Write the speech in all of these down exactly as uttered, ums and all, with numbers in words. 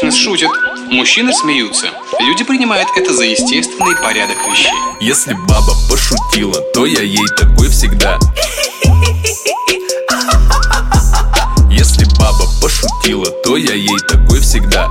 Женщины шутят, мужчины смеются. Люди принимают это за естественный порядок вещей. Если баба пошутила, то я ей такой всегда. Если баба пошутила, то я ей такой всегда.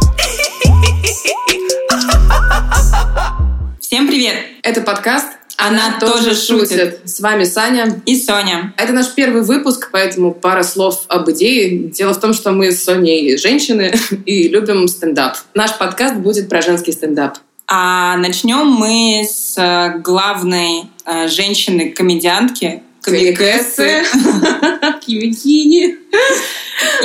Всем привет! Это подкаст «Она, Она тоже шутит. шутит». С вами Саня и Соня. Это наш первый выпуск, поэтому пара слов об идее. Дело в том, что мы с Соней женщины и любим стендап. Наш подкаст будет про женский стендап. А начнем мы с главной женщины-комедиантки, комикессы, комикини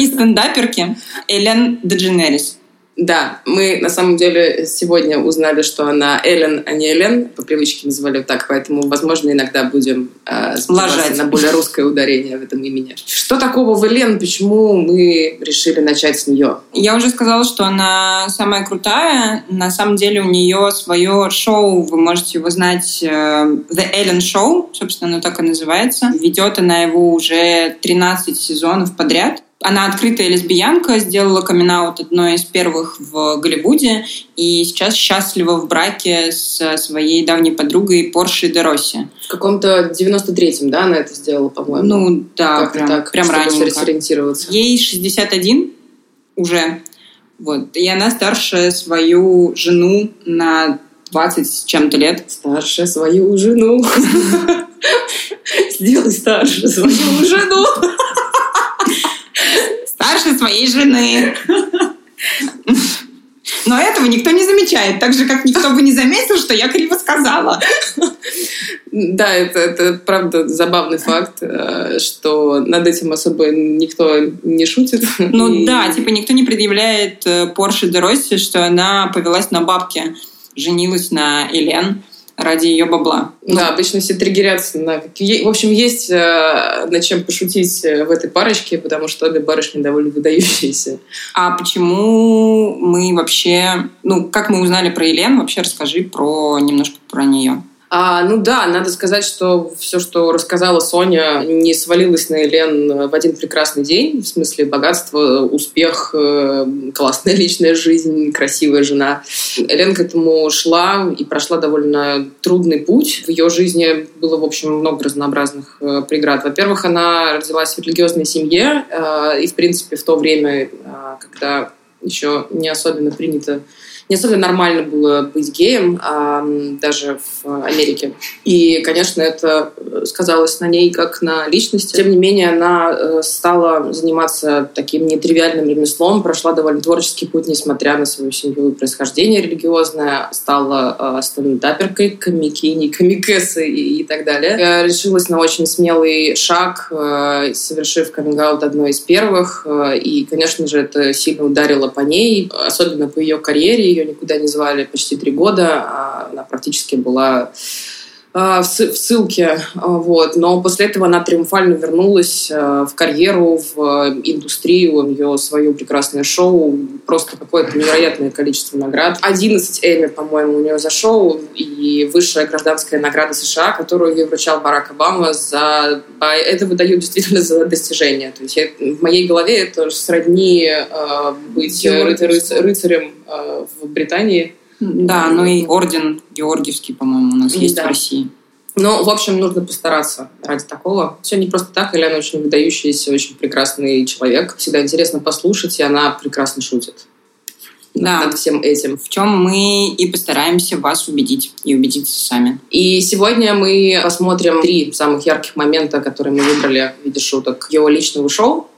и стендаперки Эллен Дедженерес. Да, мы на самом деле сегодня узнали, что она Эллен, а не Эллен. По привычке называли так, поэтому, возможно, иногда будем э, сближаться на более русское ударение в этом имени. Что такого в Эллен? Почему мы решили начать с нее? Я уже сказала, что она самая крутая. На самом деле у нее свое шоу, вы можете его знать, The Ellen Show, собственно, оно так и называется. Ведет она его уже тринадцать сезонов подряд. Она открытая лесбиянка, сделала камин-аут одной из первых в Голливуде и сейчас счастлива в браке со своей давней подругой Порше де Росси. В каком-то девяносто третьем, да, она это сделала, по-моему? Ну да, как-то прям, так, прям чтобы раненько. Сориентироваться. Ей шестьдесят один уже, вот, и она старше свою жену на двадцать с чем-то лет. Старше свою жену. Сделай старше свою жену. Старше своей жены. Но этого никто не замечает, так же, как никто бы не заметил, что я криво сказала. Да, это, это правда забавный факт, что над этим особо никто не шутит. Ну и... да, типа никто не предъявляет Порше де Росси, что она повелась на бабки, женилась на Эллен ради ее бабла. Да, ну. Обычно все триггерятся на... В общем, есть над чем пошутить в этой парочке, потому что обе барышни довольно выдающиеся. А почему мы вообще... Ну, как мы узнали про Эллен, вообще расскажи про немножко про нее. А, ну да, надо сказать, что все, что рассказала Соня, не свалилось на Эллен в один прекрасный день. В смысле богатство, успех, классная личная жизнь, красивая жена. Эллен к этому шла и прошла довольно трудный путь. В ее жизни было, в общем, много разнообразных преград. Во-первых, она родилась в религиозной семье, и, в принципе, в то время, когда еще не особенно принято Не особенно нормально было быть геем, а, даже в Америке. И, конечно, это сказалось на ней как на личности. Тем не менее, она стала заниматься таким нетривиальным ремеслом, прошла довольно творческий путь, несмотря на свою семью и происхождение религиозное, стала стендаперкой, комикиней, комикессой и так далее. Я решилась на очень смелый шаг, совершив каминг-аут одной из первых. И, конечно же, это сильно ударило по ней, особенно по ее карьере. Ее никуда не звали почти три года, а она практически была в ссылке. Вот. Но после этого она триумфально вернулась в карьеру, в индустрию. У нее свое прекрасное шоу, просто какое-то невероятное количество наград. одиннадцать Эми, по-моему, у нее за шоу и высшая гражданская награда США, которую ей вручал Барак Обама. За... Это выдают действительно за достижение. То есть я... в моей голове это сродни э, быть ры- ры- рыцарем э, в Британии. Да, ну и орден Георгиевский, по-моему, у нас есть, да, в России. Ну, в общем, нужно постараться ради такого. Все не просто так. Эллен очень выдающийся, очень прекрасный человек. Всегда интересно послушать, и она прекрасно шутит. Да. Над всем этим. В чем мы и постараемся вас убедить. И убедиться сами. И сегодня мы посмотрим три самых ярких момента, которые мы выбрали в виде шуток. Его личного шоу.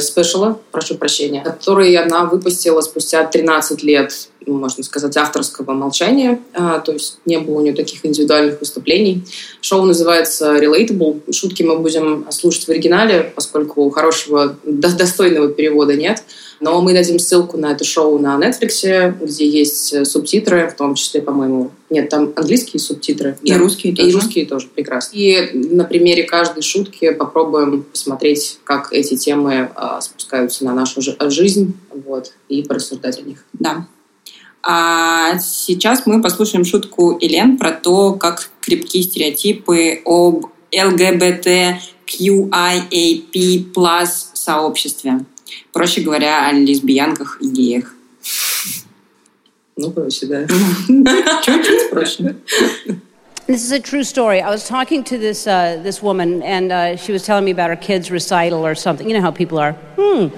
спешала, прошу прощения, который она выпустила спустя тринадцать лет, можно сказать, авторского молчания, то есть не было у нее таких индивидуальных выступлений. Шоу называется Relatable. Шутки мы будем слушать в оригинале, поскольку хорошего, достойного перевода нет. Но мы дадим ссылку на это шоу на Netflix, где есть субтитры, в том числе, по-моему, нет, там английские субтитры. И да, русские тоже. И русские тоже, прекрасно. И на примере каждой шутки попробуем посмотреть, как эти темы а, спускаются на нашу ж- жизнь, вот, и порассуждать о них. Да. А сейчас мы послушаем шутку Эллен про то, как крепкие стереотипы об эл гэ бэ тэ кью ай эй пи плюс сообществе. Проще говоря, о лесбиянках и геях. Ну, проще, да. Чуть-чуть проще. This is a true story. I was talking to this uh, this woman, and uh, she was telling me about her kids' recital or something. You know how people are. Hmm.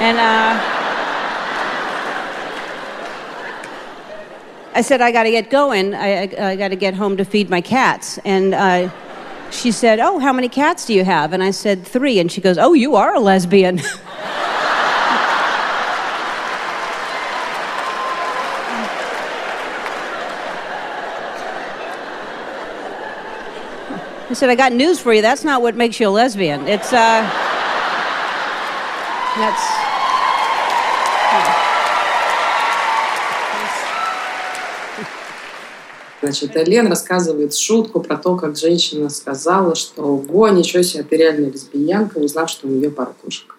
And uh, I said, I got to get going. I, I, I got to get home to feed my cats. And uh, she said, oh, how many cats do you have? And I said, three. And she goes, oh, you are a lesbian. I said, I got news for you. That's not what makes you a lesbian. It's, uh... That's... Значит, Эллен рассказывает шутку про то, как женщина сказала, что «Ого, ничего себе, ты реальная лесбиянка», узнав, что у нее пара кошек.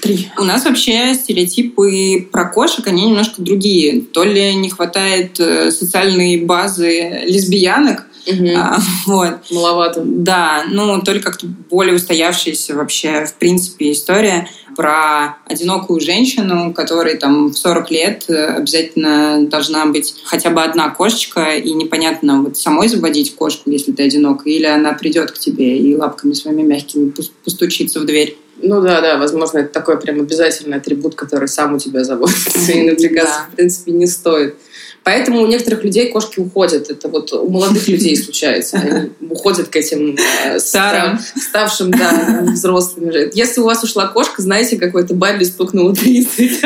Три. У нас вообще стереотипы про кошек, они немножко другие. То ли не хватает социальной базы лесбиянок, Угу. А, вот. Маловато. Да, ну, только как-то более устоявшаяся вообще, в принципе, история про одинокую женщину, которой там в сорок лет обязательно должна быть хотя бы одна кошечка, и непонятно, вот самой заводить кошку, если ты одинок, или она придет к тебе и лапками своими мягкими постучится в дверь. Ну да, да, возможно, это такой прям обязательный атрибут, который сам у тебя заводится, и напрягаться, в принципе, не стоит. Поэтому у некоторых людей кошки уходят. Это вот у молодых людей случается. Они уходят к этим старым, ставшим, да, взрослым. Если у вас ушла кошка, знаете, какой-то бабе стукнуло тридцать.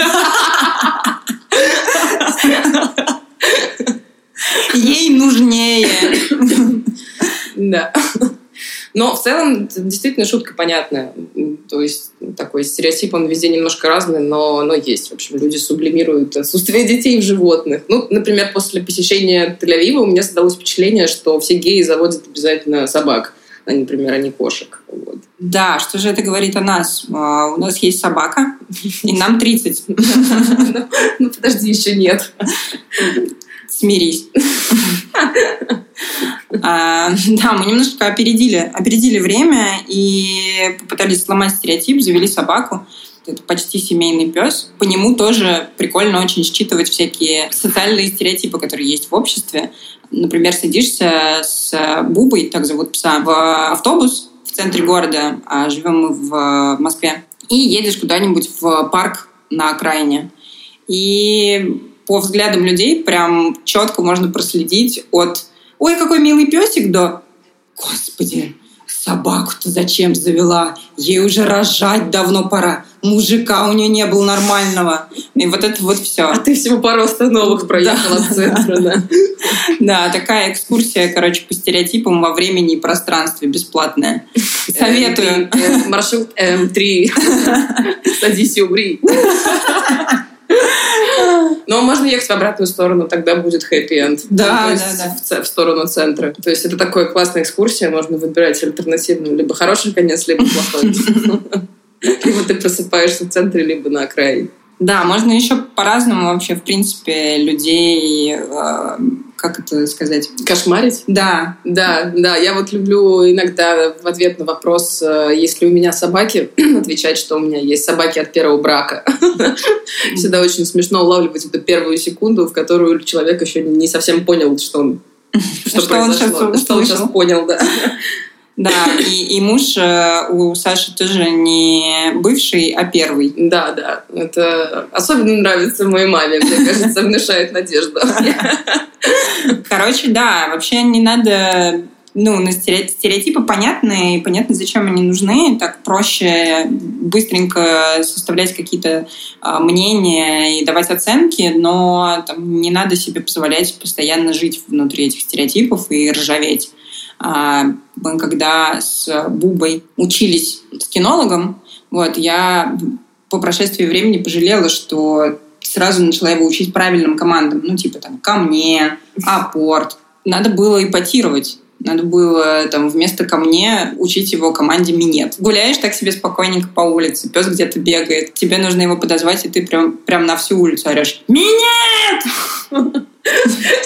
Ей нужнее. Да. Но в целом действительно шутка понятная. То есть такой стереотип, он везде немножко разный, но, но есть. В общем, люди сублимируют отсутствие детей в животных. Ну, например, после посещения Тель-Авива у меня создалось впечатление, что все геи заводят обязательно собак, а, например, а не кошек. Вот. Да, что же это говорит о нас? У нас есть собака, и нам тридцать. Ну, подожди, еще нет. Смирись. А, да, мы немножко опередили, опередили время и попытались сломать стереотип, завели собаку. Это почти семейный пес. По нему тоже прикольно очень считывать всякие социальные стереотипы, которые есть в обществе. Например, садишься с Бубой, так зовут пса, в автобус в центре города, а живем мы в Москве, и едешь куда-нибудь в парк на окраине. И по взглядам людей прям четко можно проследить от «Ой, какой милый песик!» до «Господи, собаку-то зачем завела? Ей уже рожать давно пора. Мужика у нее не было нормального». И вот это вот все. А ты всего пару остановок проехала с центра, да. Да, такая экскурсия, короче, по стереотипам во времени и пространстве бесплатная. Советую. Маршрут эм три. Садись и умри. Но можно ехать в обратную сторону, тогда будет хэппи-энд. Да, ну, то есть да, да. В, в сторону центра. То есть это такая классная экскурсия, можно выбирать альтернативную. Либо хороший конец, либо плохой. Либо ты просыпаешься в центре, либо на окраине. Да, можно еще по-разному вообще, в принципе, людей, как это сказать? Кошмарить? Да. Да, да. Я вот люблю иногда в ответ на вопрос, есть ли у меня собаки, отвечать, что у меня есть собаки от первого брака. Всегда очень смешно улавливать эту первую секунду, в которую человек еще не совсем понял, что он что произошло. Что он сейчас понял, да. Да, и, и муж у Саши тоже не бывший, а первый. Да, да. Это особенно нравится моей маме, мне кажется, внушает надежду. Короче, да, вообще не надо... Ну, на стереотипы понятны, и понятно, зачем они нужны. Так проще быстренько составлять какие-то мнения и давать оценки, но там, не надо себе позволять постоянно жить внутри этих стереотипов и ржаветь. Мы когда с Бубой учились с кинологом, вот, я по прошествии времени пожалела, что сразу начала его учить правильным командам. Ну, типа там «ко мне», «апорт». Надо было эпатировать. Надо было там, вместо «ко мне» учить его команде «минет». Гуляешь так себе спокойненько по улице, пес где-то бегает, тебе нужно его подозвать, и ты прям, прям на всю улицу орешь «минет!»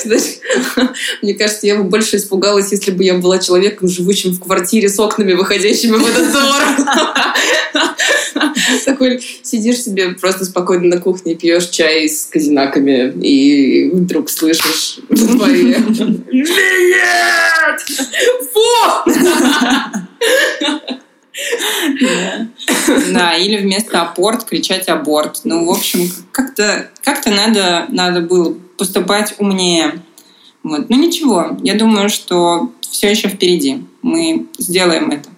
Знаешь, мне кажется, я бы больше испугалась, если бы я была человеком, живущим в квартире с окнами, выходящими в этот двор. Такой сидишь себе просто спокойно на кухне, пьешь чай с казинаками, и вдруг слышишь в дворе: «Нет! Фу!» Yeah. Да, или вместо «апорт» кричать «аборт». Ну, в общем, как-то, как-то надо, надо было поступать умнее. Вот. Ну, ничего, я думаю, что все еще впереди. Мы сделаем это.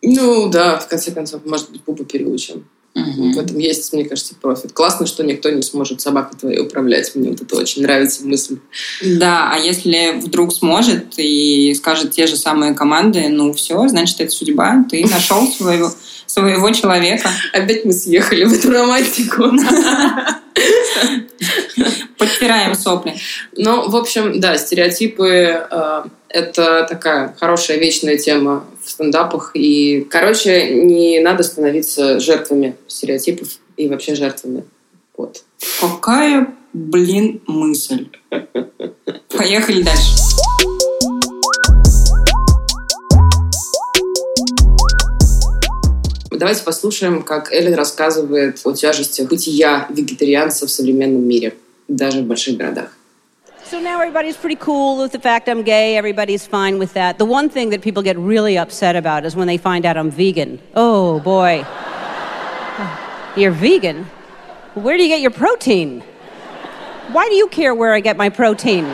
Ну, да, в конце концов, может быть, Бубу переучим. Uh-huh. В этом есть, мне кажется, профит. Классно, что никто не сможет собакой твоей управлять. Мне вот это очень нравится мысль. Да, а если вдруг сможет и скажет те же самые команды, ну все, значит, это судьба. Ты нашел своего, своего человека. Опять мы съехали в эту романтику. Подпираем сопли. Ну, в общем, да, стереотипы – это такая хорошая вечная тема в стендапах. И, короче, не надо становиться жертвами стереотипов и вообще жертвами. Вот. Какая, блин, мысль. Поехали дальше. Давайте послушаем, как Эллен рассказывает о тяжести бытия вегетарианца в современном мире, даже в больших городах. So now everybody's pretty cool with the fact I'm gay. Everybody's fine with that. The one thing that people get really upset about is when they find out I'm vegan. Oh, boy. You're vegan? Where do you get your protein? Why do you care where I get my protein?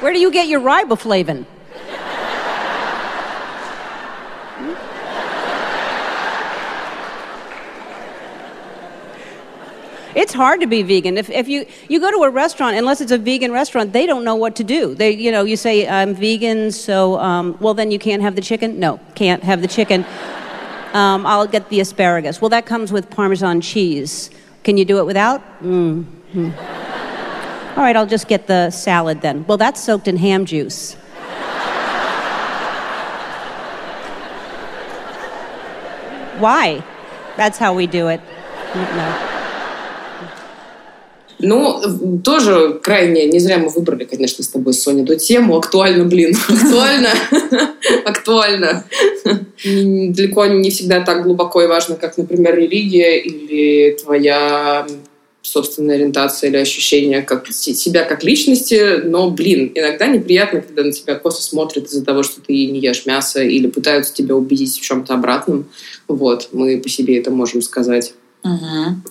Where do you get your riboflavin? It's hard to be vegan. If if you, you go to a restaurant, unless it's a vegan restaurant, they don't know what to do. They, you know, you say, I'm vegan, so, um, well, then you can't have the chicken? No, can't have the chicken. Um, I'll get the asparagus. Well, that comes with Parmesan cheese. Can you do it without? Mm-hmm. All right, I'll just get the salad then. Well, that's soaked in ham juice. Why? That's how we do it. No. Ну, тоже крайне, не зря мы выбрали, конечно, с тобой, Соня, эту тему. Актуально, блин, актуально, актуально. Далеко не всегда так глубоко и важно, как, например, религия или твоя собственная ориентация или ощущение себя как личности. Но, блин, иногда неприятно, когда на тебя косо смотрят из-за того, что ты не ешь мясо или пытаются тебя убедить в чем-то обратном. Вот, мы по себе это можем сказать.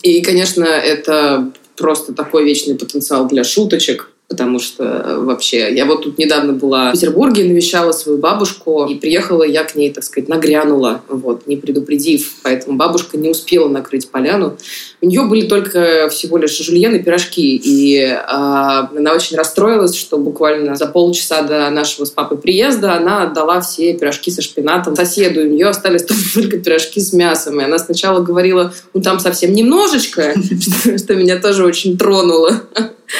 И, конечно, это... Просто такой вечный потенциал для шуточек, потому что вообще... Я вот тут недавно была в Петербурге, навещала свою бабушку, и приехала я к ней, так сказать, нагрянула, вот, не предупредив. Поэтому бабушка не успела накрыть поляну. У нее были только всего лишь жульен и пирожки, и э, она очень расстроилась, что буквально за полчаса до нашего с папой приезда она отдала все пирожки со шпинатом соседу, и у нее остались только пирожки с мясом. И она сначала говорила, ну там совсем немножечко, что меня тоже очень тронуло.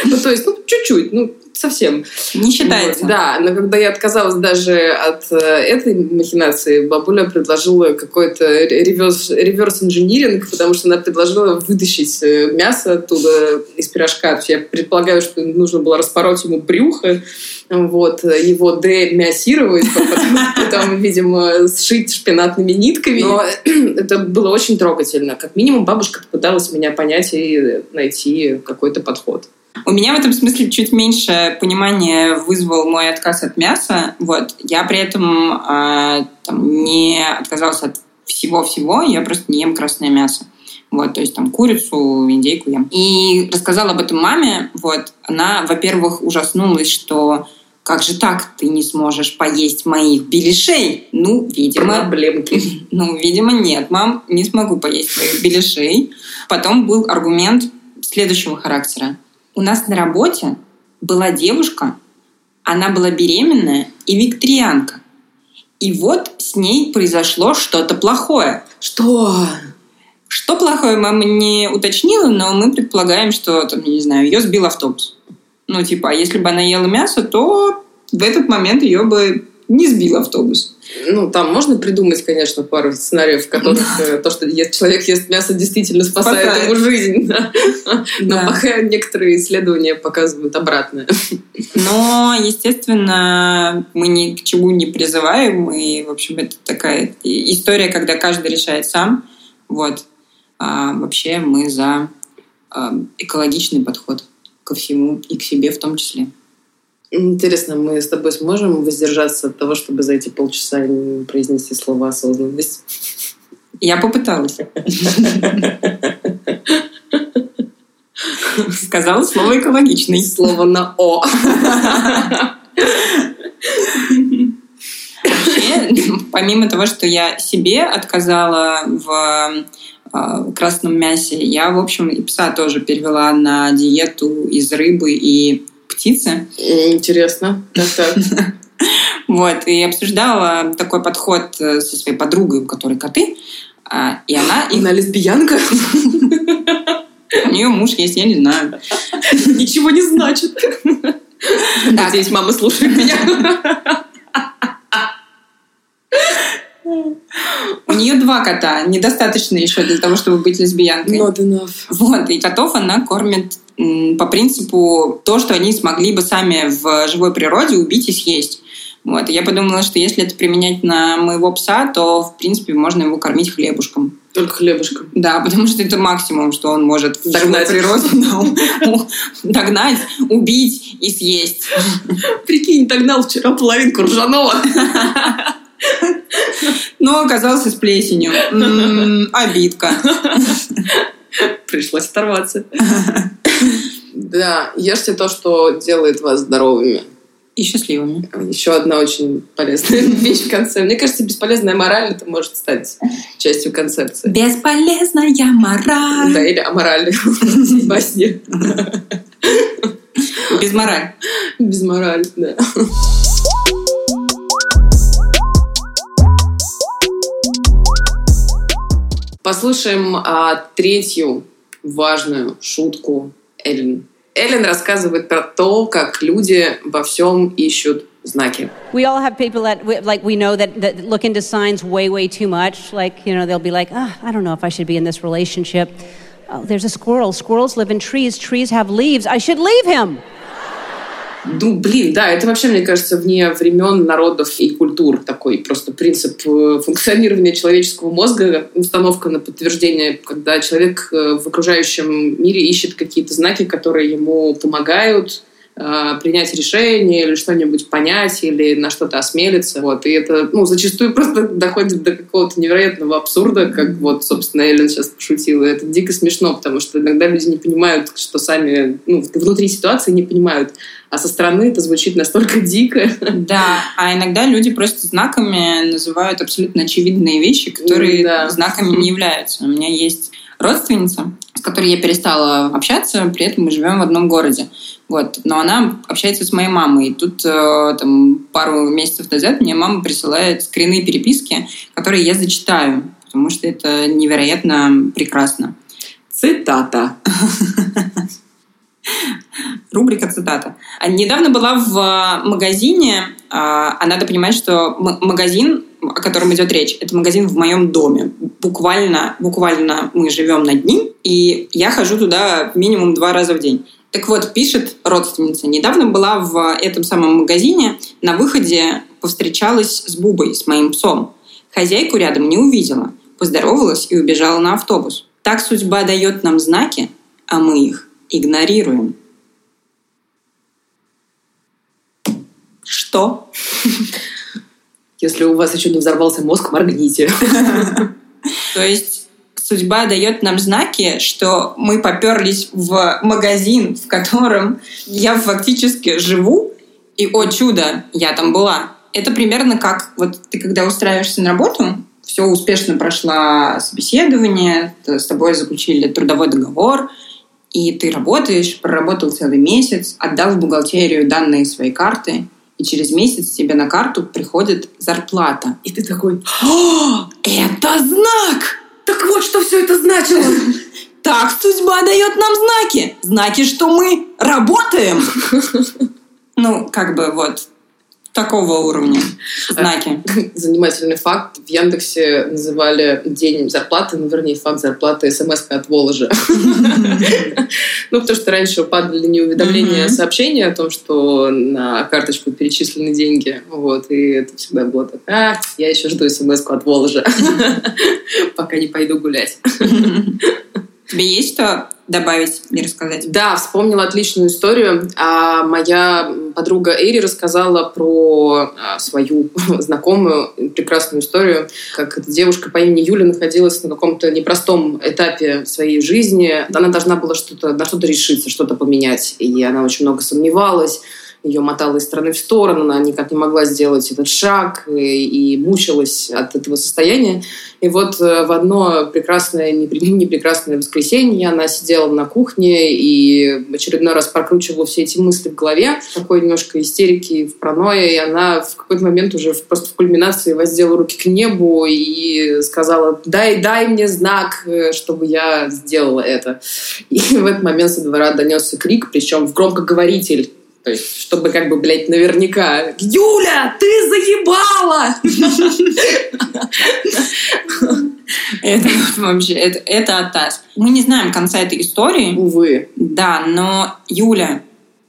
Ну, то есть, ну, чуть-чуть, ну, совсем. Не считается. Вот, да, но когда я отказалась даже от этой махинации, бабуля предложила какой-то реверс-инжиниринг, потому что она предложила вытащить мясо оттуда из пирожка. Я предполагаю, что нужно было распороть ему брюхо, вот, его демясировать, потом, видимо, сшить шпинатными нитками. Но это было очень трогательно. Как минимум, бабушка пыталась меня понять и найти какой-то подход. У меня в этом смысле чуть меньше понимания вызвал мой отказ от мяса. Вот. Я при этом э, там, не отказалась от всего-всего, я просто не ем красное мясо. Вот, то есть там курицу, индейку ем. И рассказала об этом маме. Вот. Она, во-первых, ужаснулась, что как же так ты не сможешь поесть моих беляшей? Ну, видимо... Проблемки. Ну, видимо, нет, мам, не смогу поесть твоих беляшей. Потом был аргумент следующего характера. У нас на работе была девушка, она была беременная и вегетарианка. И вот с ней произошло что-то плохое. Что? Что плохое, мама не уточнила, но мы предполагаем, что, там, не знаю, ее сбил автобус. Ну, типа, а если бы она ела мясо, то в этот момент ее бы не сбил автобус. Ну, там можно придумать, конечно, пару сценариев, в которых да. то, что человек ест мясо, действительно спасает, спасает. Ему жизнь. Да. Да. Но пока некоторые исследования показывают обратное. Но, естественно, мы ни к чему не призываем. И, в общем, это такая история, когда каждый решает сам. Вот. А вообще мы за экологичный подход ко всему и к себе в том числе. Интересно, мы с тобой сможем воздержаться от того, чтобы за эти полчаса не произнести слова осознанность? Я попыталась. Сказала слово экологичный. Слово на О. Вообще, помимо того, что я себе отказала в красном мясе, я, в общем, и пса тоже перевела на диету из рыбы и птицы. Интересно. Вот. И обсуждала такой подход со своей подругой, у которой коты. И она... И она лесбиянка? У нее муж есть, я не знаю. Ничего не значит. Надеюсь, мама слушает меня. У нее два кота. Недостаточно еще для того, чтобы быть лесбиянкой. Not enough. Вот. И котов она кормит по принципу то, что они смогли бы сами в живой природе убить и съесть. Вот. И я подумала, что если это применять на моего пса, то, в принципе, можно его кормить хлебушком. Только хлебушком. Да, потому что это максимум, что он может в живой природе догнать, убить и съесть. Прикинь, догнал вчера половинку ржаного. Но оказался с плесенью. М-м, обидка. Пришлось оторваться. Да, ешьте то, что делает вас здоровыми. И счастливыми. Еще одна очень полезная вещь в конце. Мне кажется, бесполезная мораль — это может стать частью концепции. Бесполезная мораль. Да, или амораль в басне. Без мораль. Без мораль, да. Послушаем а, третью важную шутку Эллен. Эллен рассказывает про то, как люди во всем ищут знаки. We all have people that like we know that, that look into signs way way too much. Like, you know, they'll be like, ah, I don't know if I should be in this relationship. Oh, there's a squirrel. Squirrels live in trees. Trees have leaves. I should leave him. Ну, блин, да, это вообще, мне кажется, вне времен, народов и культур такой просто принцип функционирования человеческого мозга, установка на подтверждение, когда человек в окружающем мире ищет какие-то знаки, которые ему помогают э, принять решение или что-нибудь понять, или на что-то осмелиться. Вот. И это, ну, зачастую просто доходит до какого-то невероятного абсурда, как вот, собственно, Эллен сейчас пошутила. Это дико смешно, потому что иногда люди не понимают, что сами, ну, внутри ситуации не понимают, а со стороны это звучит настолько дико. Да, а иногда люди просто знаками называют абсолютно очевидные вещи, которые да. знаками не являются. У меня есть родственница, с которой я перестала общаться, при этом мы живем в одном городе. Вот. Но она общается с моей мамой. И тут там, пару месяцев назад мне мама присылает скрины переписки, которые я зачитаю, потому что это невероятно прекрасно. Цитата. Рубрика «Цитата». Недавно была в магазине, а надо понимать, что магазин, о котором идет речь, это магазин в моем доме. Буквально, буквально мы живем над ним, и я хожу туда минимум два раза в день. Так вот, пишет родственница. Недавно была в этом самом магазине, на выходе повстречалась с Бубой, с моим псом. Хозяйку рядом не увидела, поздоровалась и убежала на автобус. Так судьба дает нам знаки, а мы их игнорируем. Что? Если у вас еще не взорвался мозг, моргните. То есть судьба дает нам знаки, что мы поперлись в магазин, в котором я фактически живу, и, о чудо, я там была. Это примерно как вот ты, когда устраиваешься на работу, все успешно прошло собеседование, с тобой заключили трудовой договор, и ты работаешь, проработал целый месяц, отдал в бухгалтерию данные своей карты, и через месяц тебе на карту приходит зарплата. И ты такой: «О, это знак! Так вот, что все это значило!» Так судьба дает нам знаки. Знаки, что мы работаем. Ну, как бы вот... такого уровня знаки. Занимательный факт. В Яндексе называли день зарплаты, ну, вернее, факт зарплаты смс-кой от Воложи. Ну, потому что раньше падали не уведомления, а сообщения о том, что на карточку перечислены деньги. Вот. И это всегда было так. А, я еще жду смс-ку от Воложи, пока не пойду гулять. Тебе есть что добавить и рассказать? Да, вспомнила отличную историю. А моя подруга Эри рассказала про свою знакомую прекрасную историю, как эта девушка по имени Юля находилась на каком-то непростом этапе своей жизни. Она должна была что-то, на что-то решиться, что-то поменять. И она очень много сомневалась. Ее мотало из стороны в сторону, она никак не могла сделать этот шаг и, и мучилась от этого состояния. И вот в одно прекрасное, непрекрасное воскресенье она сидела на кухне и в очередной раз прокручивала все эти мысли в голове, такой немножко истерики, в паранойи, и она в какой-то момент уже просто в кульминации воздела руки к небу и сказала: «Дай, дай мне знак, чтобы я сделала это». И в этот момент со двора донесся крик, причем в громкоговоритель. То есть, чтобы как бы, блядь, наверняка: «Юля, ты заебала!» Это вообще, это оттаж. Мы не знаем конца этой истории. Увы. Да, но, Юля,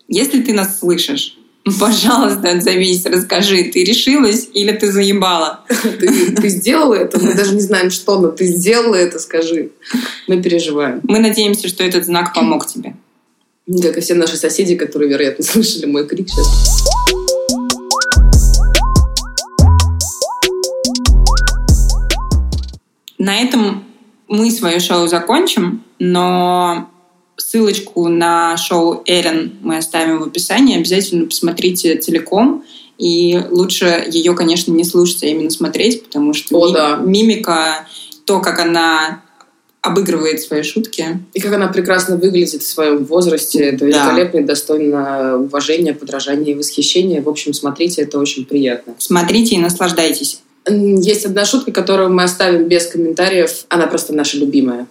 если ты нас слышишь, пожалуйста, отзовись, расскажи, ты решилась или ты заебала? Ты, ты сделала это? Мы даже не знаем, что, но ты сделала это, скажи. Мы переживаем. Мы надеемся, что этот знак помог тебе. Как и все наши соседи, которые, вероятно, слышали мой крик сейчас. На этом мы свое шоу закончим, но ссылочку на шоу Эллен мы оставим в описании. Обязательно посмотрите целиком. И лучше ее, конечно, не слушать, а именно смотреть, потому что О, ми- да. мимика, то, как она обыгрывает свои шутки. И как она прекрасно выглядит в своем возрасте. Это великолепно, достойно уважения, подражания и восхищения. В общем, смотрите, это очень приятно. Смотрите и наслаждайтесь. Есть одна шутка, которую мы оставим без комментариев. Она просто наша любимая.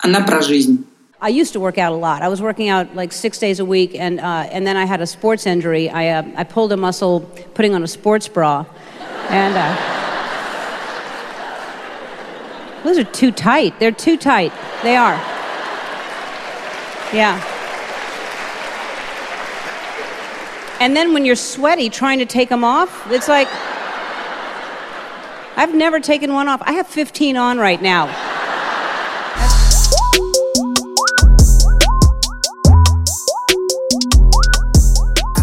Она про жизнь. I used to work out a lot. I was working out like six days a week, and uh, and then I had a sports injury. I uh, I pulled a muscle putting on a sports bra, and. Uh... Those are too tight. They're too tight. They are. Yeah. And then when you're sweaty trying to take them off, it's like, I've never taken one off. I have fifteen on right now.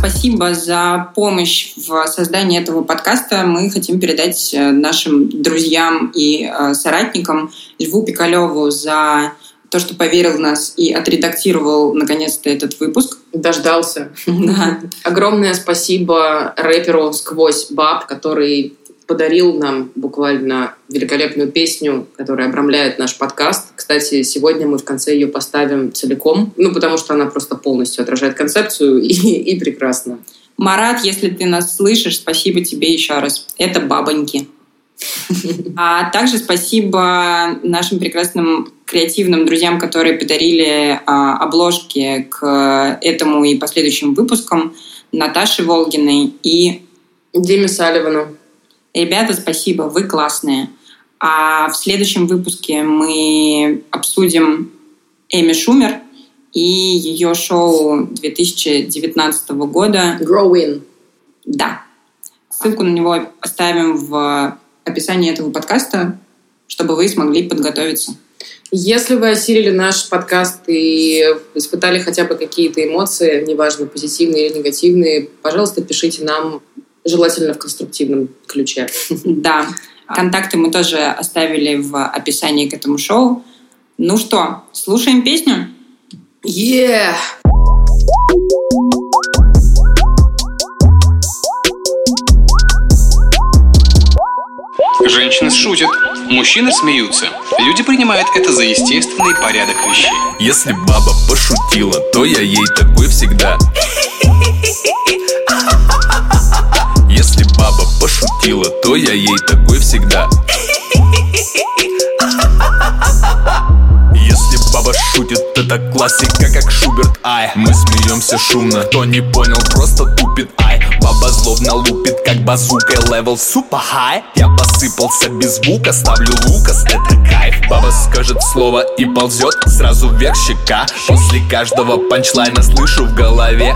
Спасибо за помощь в создании этого подкаста. Мы хотим передать нашим друзьям и соратникам Льву Пикалеву за то, что поверил в нас и отредактировал наконец-то этот выпуск. Дождался. Да. Огромное спасибо рэперу «Сквозь баб», который подарил нам буквально великолепную песню, которая обрамляет наш подкаст. Кстати, сегодня мы в конце ее поставим целиком, ну, потому что она просто полностью отражает концепцию и, и прекрасно. Марат, если ты нас слышишь, спасибо тебе еще раз. Это бабоньки. А также спасибо нашим прекрасным креативным друзьям, которые подарили обложки к этому и последующим выпускам: Наташе Волгиной и Деме Салливану. Ребята, спасибо, вы классные. А в следующем выпуске мы обсудим Эми Шумер и ее шоу две тысячи девятнадцатого года Growing. Да. Ссылку на него оставим в описании этого подкаста, чтобы вы смогли подготовиться. Если вы осилили наш подкаст и испытали хотя бы какие-то эмоции, неважно, позитивные или негативные, пожалуйста, пишите нам. Желательно в конструктивном ключе. Да. Контакты мы тоже оставили в описании к этому шоу. Ну что, слушаем песню? Yeah! Женщины шутят, мужчины смеются. Люди принимают это за естественный порядок вещей. Если баба пошутила, то я ей такой всегда. Если баба пошутила, то я ей такой всегда. Если баба шутит, это классика, как Шуберт, ай. Мы смеемся шумно, кто не понял, просто тупит, ай. Баба злобно лупит, как базука. Левел супа хай. Я посыпался без звука, ставлю лукас, это кайф. Баба скажет слово и ползет сразу вверх щека. После каждого панчлайна слышу в голове: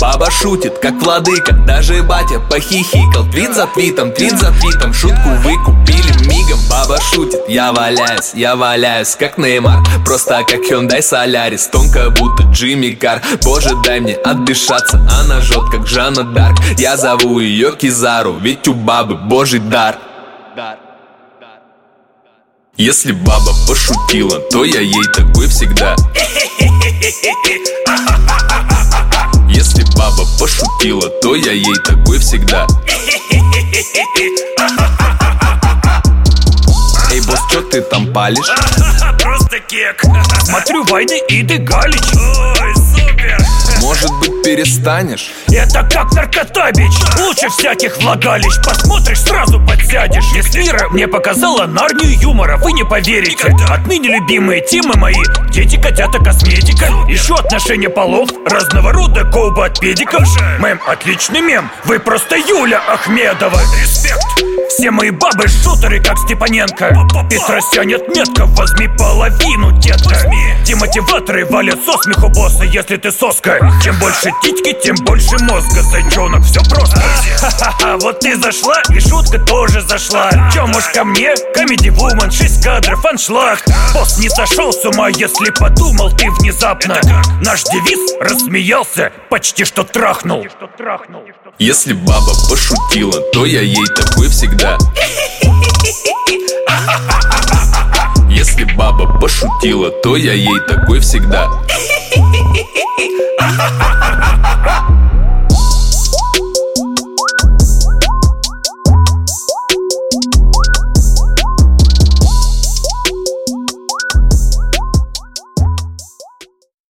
баба шутит, как владыка, даже батя похихикал. Твит за твитом, твит за твитом, шутку вы купили мигом. Баба шутит, я валяюсь, я валяюсь, как Неймар. Просто как Хендай Солярис, тонко будто Джимми Кар. Боже, дай мне отдышаться, она жжет, как Жанна Дарк. Я зову ее Кизару, ведь у бабы божий дар. Если баба пошутила, то я ей такой всегда. Если баба пошутила, то я ей такой всегда. Эй, босс, чё ты там палишь? Просто кек. Смотрю, войны и ты галич. Ой, супер. Может быть, перестанешь? Это как наркота, бич. Лучше всяких влагалищ. Посмотришь, сразу подсядешь. Если Ира мне показала Нарнию юмора, вы не поверите. Никогда. Отныне любимые темы мои: дети, котята, косметика. Супер. Еще отношения полов, разного рода коуба от педиков. Уже. Мэм, отличный мем. Вы просто Юля Ахмедова. Респект. Все мои бабы шутеры, как Степаненко. Ба-ба-ба. Петросян метка, возьми половину, детка. Возьми. Демотиваторы валят со смеху босса, если ты соска. Чем больше титьки, тем больше мозга, зайчонок, все просто. Ха-ха-ха, вот ты зашла, и шутка тоже зашла. Чё, может, ко мне? Comedy Woman, шесть кадров, аншлаг. Босс не сошел с ума, если подумал ты внезапно. Наш девиз: рассмеялся, почти что трахнул. Если баба пошутила, то я ей такой всегда. Если баба пошутила, то я ей такой всегда.